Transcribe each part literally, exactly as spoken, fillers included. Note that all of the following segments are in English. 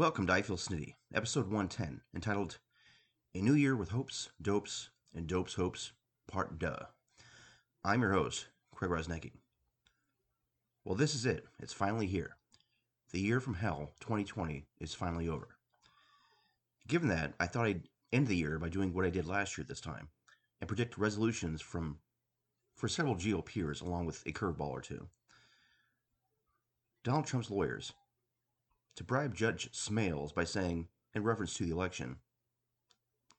Welcome to I Feel Snitty, episode one ten, entitled A New Year with Hopes, Dopes, and Dopes Hopes, Part Duh. I'm your host, Craig Rozniecki. Well, this is it. It's finally here. The year from hell, twenty twenty, is finally over. Given that, I thought I'd end the year by doing what I did last year at this time, and predict resolutions from for several G O Pers, along with a curveball or two. Donald Trump's lawyers to bribe Judge Smales by saying, in reference to the election,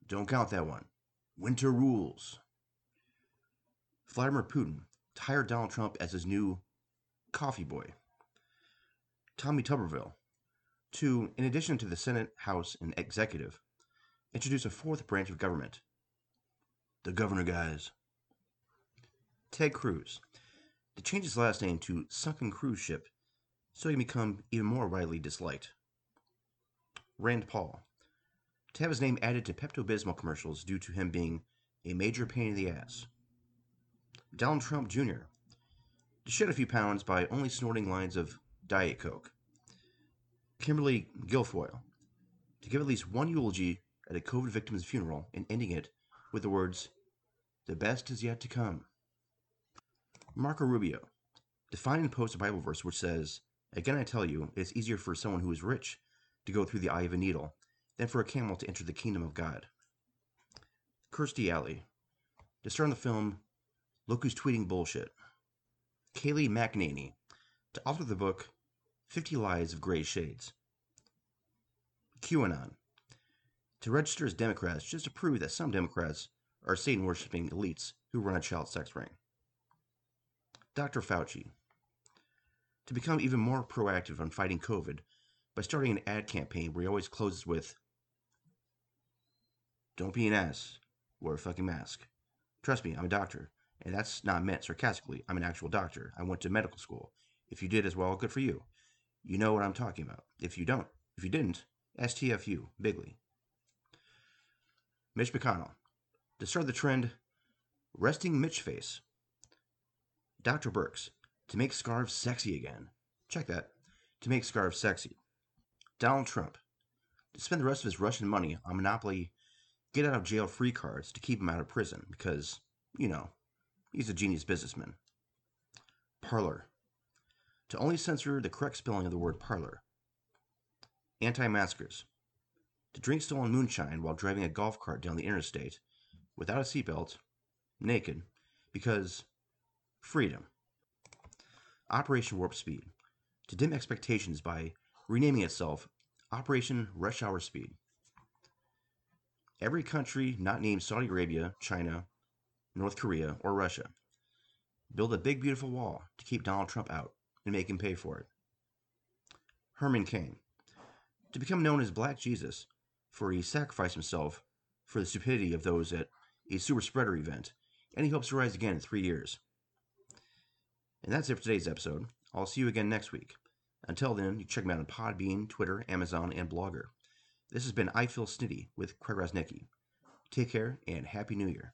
"Don't count that one. Winter rules." Vladimir Putin to hire Donald Trump as his new coffee boy. Tommy Tuberville to, in addition to the Senate, House, and Executive, introduce a fourth branch of government. The governor guys. Ted Cruz to change his last name to Sunken Cruise Ship, so he can become even more widely disliked. Rand Paul to have his name added to Pepto-Bismol commercials due to him being a major pain in the ass. Donald Trump Junior to shed a few pounds by only snorting lines of Diet Coke. Kimberly Guilfoyle to give at least one eulogy at a COVID victim's funeral and ending it with the words, "The best is yet to come." Marco Rubio to find and post a Bible verse which says, "Again, I tell you, it's easier for someone who is rich to go through the eye of a needle than for a camel to enter the kingdom of God." Kirstie Alley to star in the film Look Who's Tweeting Bullshit. Kayleigh McNaney to author the book fifty Lies of Gray Shades. QAnon to register as Democrats just to prove that some Democrats are Satan-worshipping elites who run a child sex ring. Doctor Fauci to become even more proactive on fighting COVID by starting an ad campaign where he always closes with, "Don't be an ass, wear a fucking mask. Trust me, I'm a doctor, and that's not meant sarcastically. I'm an actual doctor. I went to medical school. If you did as well, good for you. You know what I'm talking about. If you don't, if you didn't, S T F U, bigly." Mitch McConnell to start the trend, resting Mitch face. Doctor Burks to make scarves sexy again. Check that. To make scarves sexy. Donald Trump to spend the rest of his Russian money on Monopoly get out of jail free cards to keep him out of prison because, you know, he's a genius businessman. Parlor to only censor the correct spelling of the word parlor. Anti-maskers to drink stolen moonshine while driving a golf cart down the interstate without a seatbelt, naked, because freedom. Operation Warp Speed to dim expectations by renaming itself Operation Rush Hour Speed. Every country not named Saudi Arabia, China, North Korea, or Russia build a big beautiful wall to keep Donald Trump out and make him pay for it. Herman Cain to become known as Black Jesus, for he sacrificed himself for the stupidity of those at a super spreader event, and he hopes to rise again in three years. And that's it for today's episode. I'll see you again next week. Until then, you check me out on Podbean, Twitter, Amazon, and Blogger. This has been I Feel Snitty with Craig Rozniecki. Take care, and Happy New Year.